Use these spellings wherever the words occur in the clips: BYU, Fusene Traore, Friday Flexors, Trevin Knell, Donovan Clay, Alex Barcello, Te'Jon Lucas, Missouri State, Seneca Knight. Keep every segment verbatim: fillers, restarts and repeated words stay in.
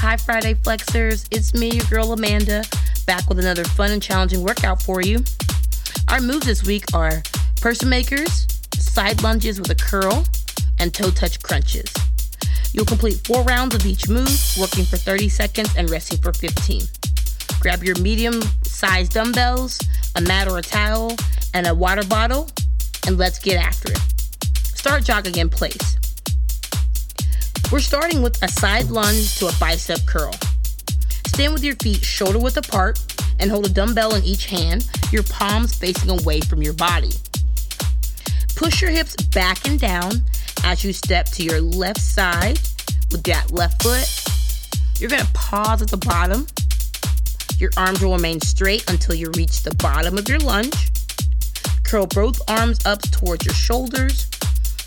Hi Friday Flexors, it's me, your girl Amanda, back with another fun and challenging workout for you. Our moves this week are person makers, side lunges with a curl, and toe touch crunches. You'll complete four rounds of each move, working for thirty seconds and resting for fifteen. Grab your medium-sized dumbbells, a mat or a towel, and a water bottle, and let's get after it. Start jogging in place. We're starting with a side lunge to a bicep curl. Stand with your feet shoulder width apart and hold a dumbbell in each hand, your palms facing away from your body. Push your hips back and down as you step to your left side with that left foot. You're gonna pause at the bottom. Your arms will remain straight until you reach the bottom of your lunge. Curl both arms up towards your shoulders.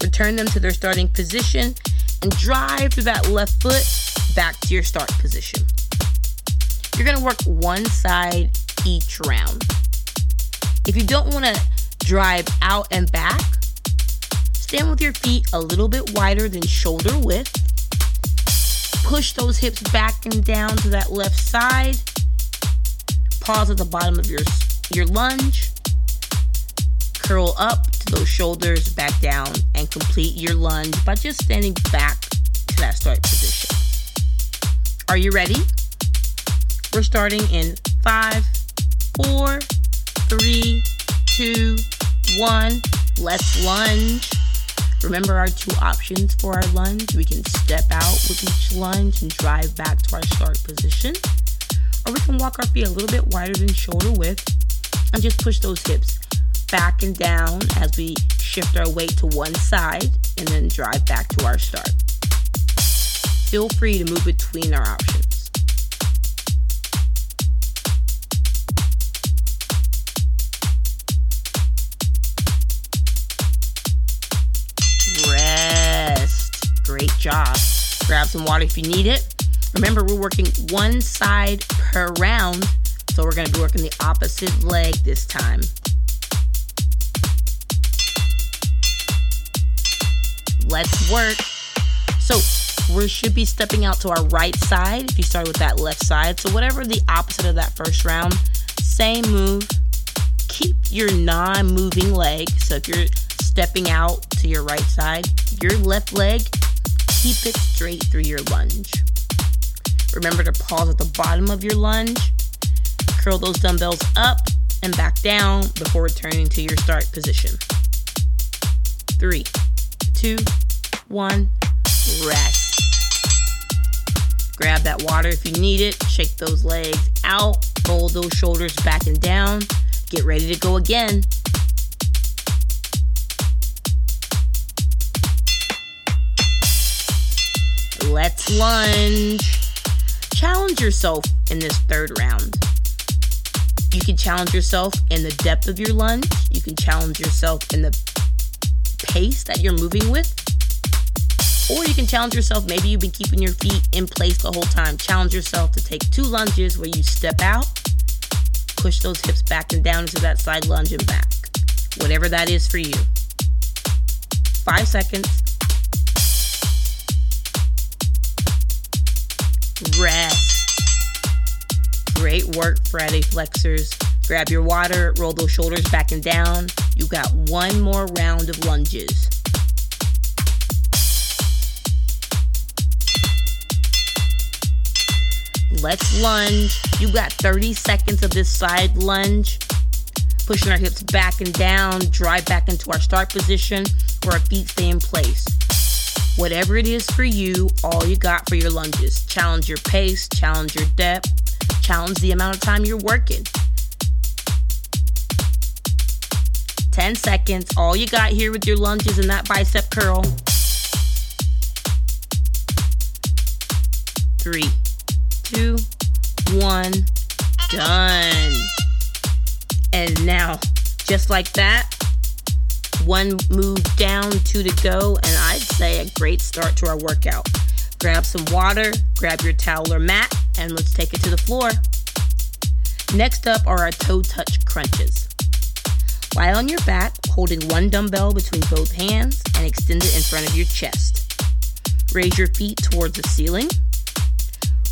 Return them to their starting position and drive through that left foot back to your start position. You're gonna work one side each round. If you don't wanna drive out and back, stand with your feet a little bit wider than shoulder width. Push those hips back and down to that left side. Pause at the bottom of your, your lunge. Curl up to those shoulders, back down, and complete your lunge by just standing back to that start position. Are you ready? We're starting in five, four, three, two, one. Let's lunge. Remember our two options for our lunge. We can step out with each lunge and drive back to our start position. Or we can walk our feet a little bit wider than shoulder width and just push those hips back and down as we shift our weight to one side and then drive back to our start. Feel free to move between our options. Rest. Great job. Grab some water if you need it. Remember, we're working one side per round, so we're going to be working the opposite leg this time. Let's work. So we should be stepping out to our right side if you start with that left side. So whatever the opposite of that first round, same move. Keep your non-moving leg. So if you're stepping out to your right side, your left leg, keep it straight through your lunge. Remember to pause at the bottom of your lunge. Curl those dumbbells up and back down before returning to your start position. Three, two, one, rest. Grab that water if you need it. Shake those legs out. Roll those shoulders back and down. Get ready to go again. Let's lunge. Challenge yourself in this third round. You can challenge yourself in the depth of your lunge. You can challenge yourself in the pace that you're moving with. Or you can challenge yourself. Maybe you've been keeping your feet in place the whole time. Challenge yourself to take two lunges where you step out, push those hips back and down into that side lunge and back. Whatever that is for you. Five seconds. Rest. Great work, Friday Flexors. Grab your water, roll those shoulders back and down. You got one more round of lunges. Let's lunge. You got thirty seconds of this side lunge. Pushing our hips back and down, drive back into our start position where our feet stay in place. Whatever it is for you, all you got for your lunges. Challenge your pace, challenge your depth, challenge the amount of time you're working. ten seconds, all you got here with your lunges and that bicep curl. Three, two, one, done. And now, just like that, one move down, two to go, and I'd say a great start to our workout. Grab some water, grab your towel or mat, and let's take it to the floor. Next up are our toe touch crunches. Lie on your back, holding one dumbbell between both hands and extend it in front of your chest. Raise your feet towards the ceiling.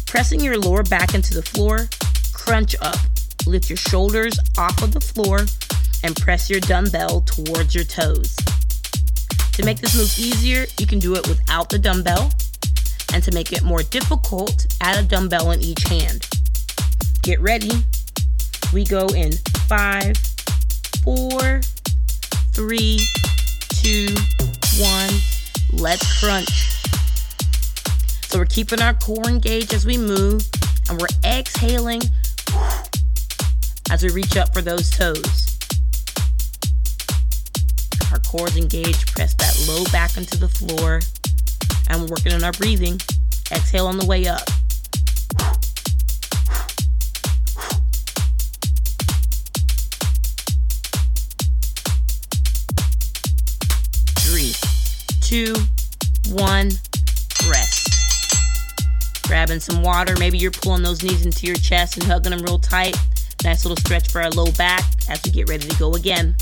Pressing your lower back into the floor, crunch up. Lift your shoulders off of the floor and press your dumbbell towards your toes. To make this move easier, you can do it without the dumbbell. And to make it more difficult, add a dumbbell in each hand. Get ready. We go in five, four, three, two, one. Let's crunch. So we're keeping our core engaged as we move, and we're exhaling as we reach up for those toes. Our core is engaged. Press that low back into the floor, and we're working on our breathing. Exhale on the way up. Three, two, one, rest. Grabbing some water. Maybe you're pulling those knees into your chest and hugging them real tight. Nice little stretch for our low back as we get ready to go again.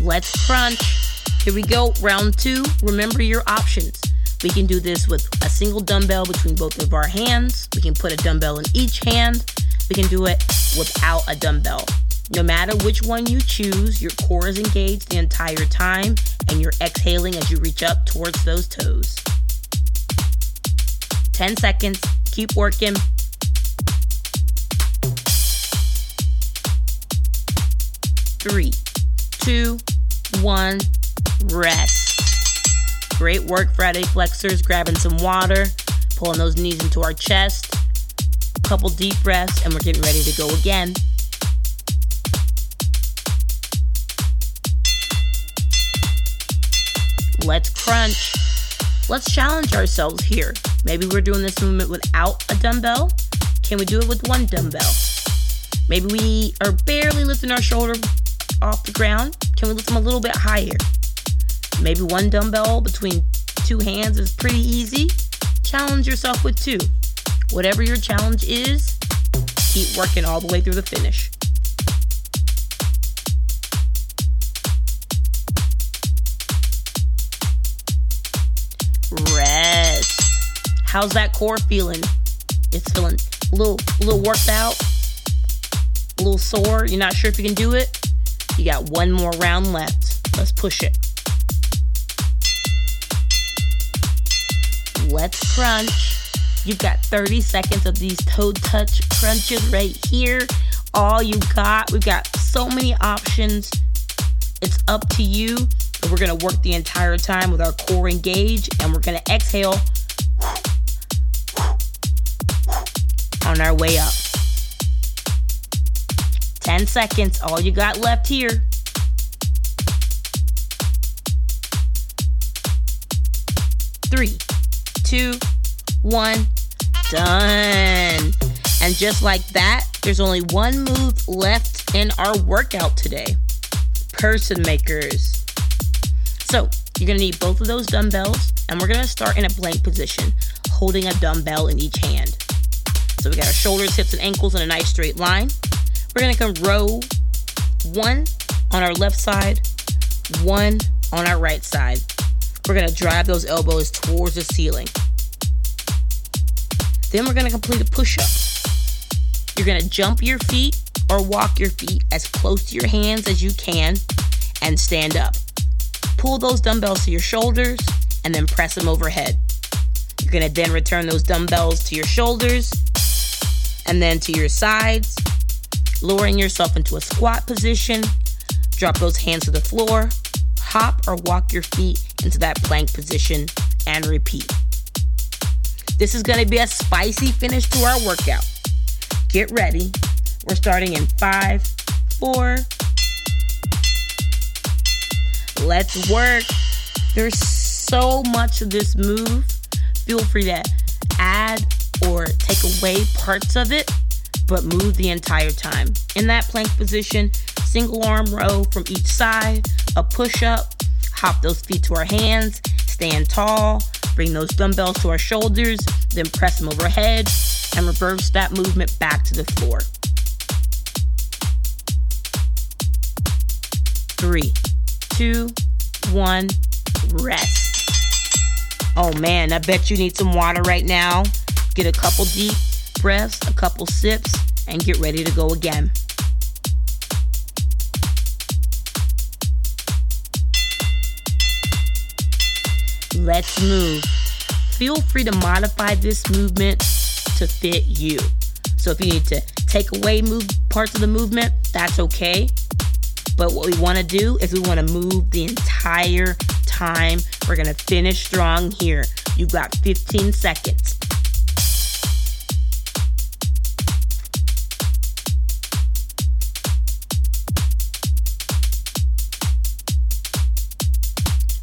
Let's crunch. Here we go, round two. Remember your options. We can do this with a single dumbbell between both of our hands. We can put a dumbbell in each hand. We can do it without a dumbbell. No matter which one you choose, your core is engaged the entire time, and you're exhaling as you reach up towards those toes. ten seconds, keep working. Three, two, one, rest. Great work, Friday Flexors. Grabbing some water, pulling those knees into our chest. Couple deep breaths, and we're getting ready to go again. Let's crunch. Let's challenge ourselves here. Maybe we're doing this movement without a dumbbell. Can we do it with one dumbbell? Maybe we are barely lifting our shoulder off the ground. Can we lift them a little bit higher? Maybe one dumbbell between two hands is pretty easy. Challenge yourself with two. Whatever your challenge is, keep working all the way through the finish. Rest. How's that core feeling? It's feeling a little, a little worked out, a little sore. You're not sure if you can do it? You got one more round left. Let's push it. Let's crunch. You've got thirty seconds of these toe touch crunches right here. All you got. We've got so many options. It's up to you. We're gonna work the entire time with our core engaged, and we're gonna exhale on our way up. ten seconds, all you got left here. Three, two, one, done. And just like that, there's only one move left in our workout today. Person makers. So you're gonna need both of those dumbbells, and we're gonna start in a plank position, holding a dumbbell in each hand. So we got our shoulders, hips, and ankles in a nice straight line. We're gonna come row one on our left side, one on our right side. We're gonna drive those elbows towards the ceiling. Then we're gonna complete a push-up. You're gonna jump your feet or walk your feet as close to your hands as you can and stand up. Pull those dumbbells to your shoulders and then press them overhead. You're gonna then return those dumbbells to your shoulders and then to your sides, lowering yourself into a squat position. Drop those hands to the floor, hop or walk your feet into that plank position, and repeat. This is gonna be a spicy finish to our workout. Get ready. We're starting in five, four, let's work. There's so much of this move. Feel free to add or take away parts of it, but move the entire time. In that plank position, single arm row from each side, a push-up, hop those feet to our hands, stand tall, bring those dumbbells to our shoulders, then press them overhead, and reverse that movement back to the floor. Three, two, one, rest. Oh man, I bet you need some water right now. Get a couple deep breaths, a couple sips, and get ready to go again. Let's move. Feel free to modify this movement to fit you. So if you need to take away move parts of the movement, that's okay. But what we want to do is we want to move the entire time. We're going to finish strong here. You've got fifteen seconds.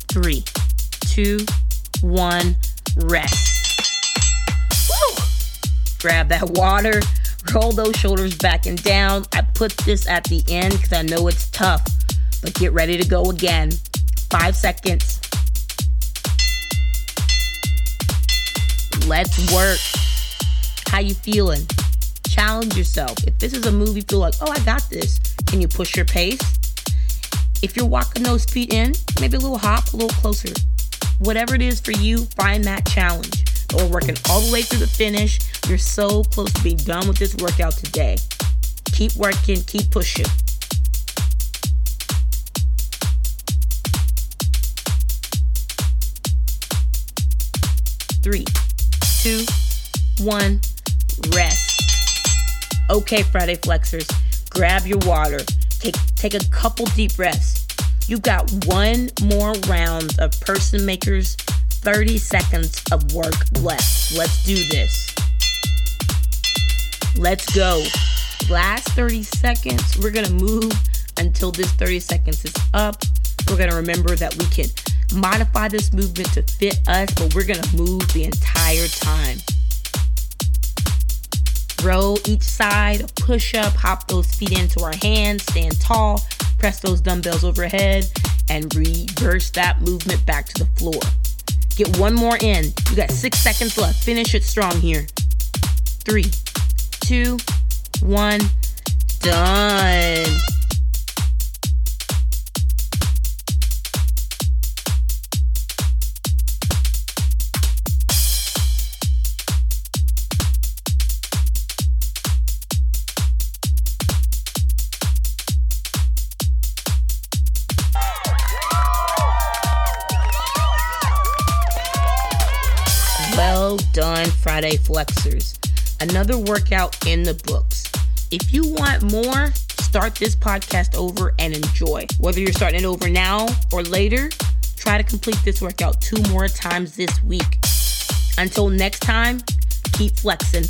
Three, two, one, rest. Woo! Grab that water. Roll those shoulders back and down. I put this at the end because I know it's tough, but get ready to go again. Five seconds. Let's work. How you feeling? Challenge yourself. If this is a move you feel like, oh, I got this, can you push your pace? If you're walking those feet in, maybe a little hop, a little closer. Whatever it is for you, find that challenge. We're working all the way through the finish. You're so close to being done with this workout today. Keep working, keep pushing. Three, two, one, rest. Okay, Friday Flexors, grab your water. Take, take a couple deep breaths. You got one more round of Person Makers, thirty seconds of work left. Let's do this. Let's go. Last thirty seconds. We're going to move until this thirty seconds is up. We're going to remember that we can modify this movement to fit us, but we're going to move the entire time. Row each side, push up, hop those feet into our hands, stand tall, press those dumbbells overhead, and reverse that movement back to the floor. Get one more in. You got six seconds left. Finish it strong here. Three, two, one, done. Well done, Friday Flexors. Another workout in the books. If you want more, start this podcast over and enjoy. Whether you're starting it over now or later, try to complete this workout two more times this week. Until next time, keep flexing.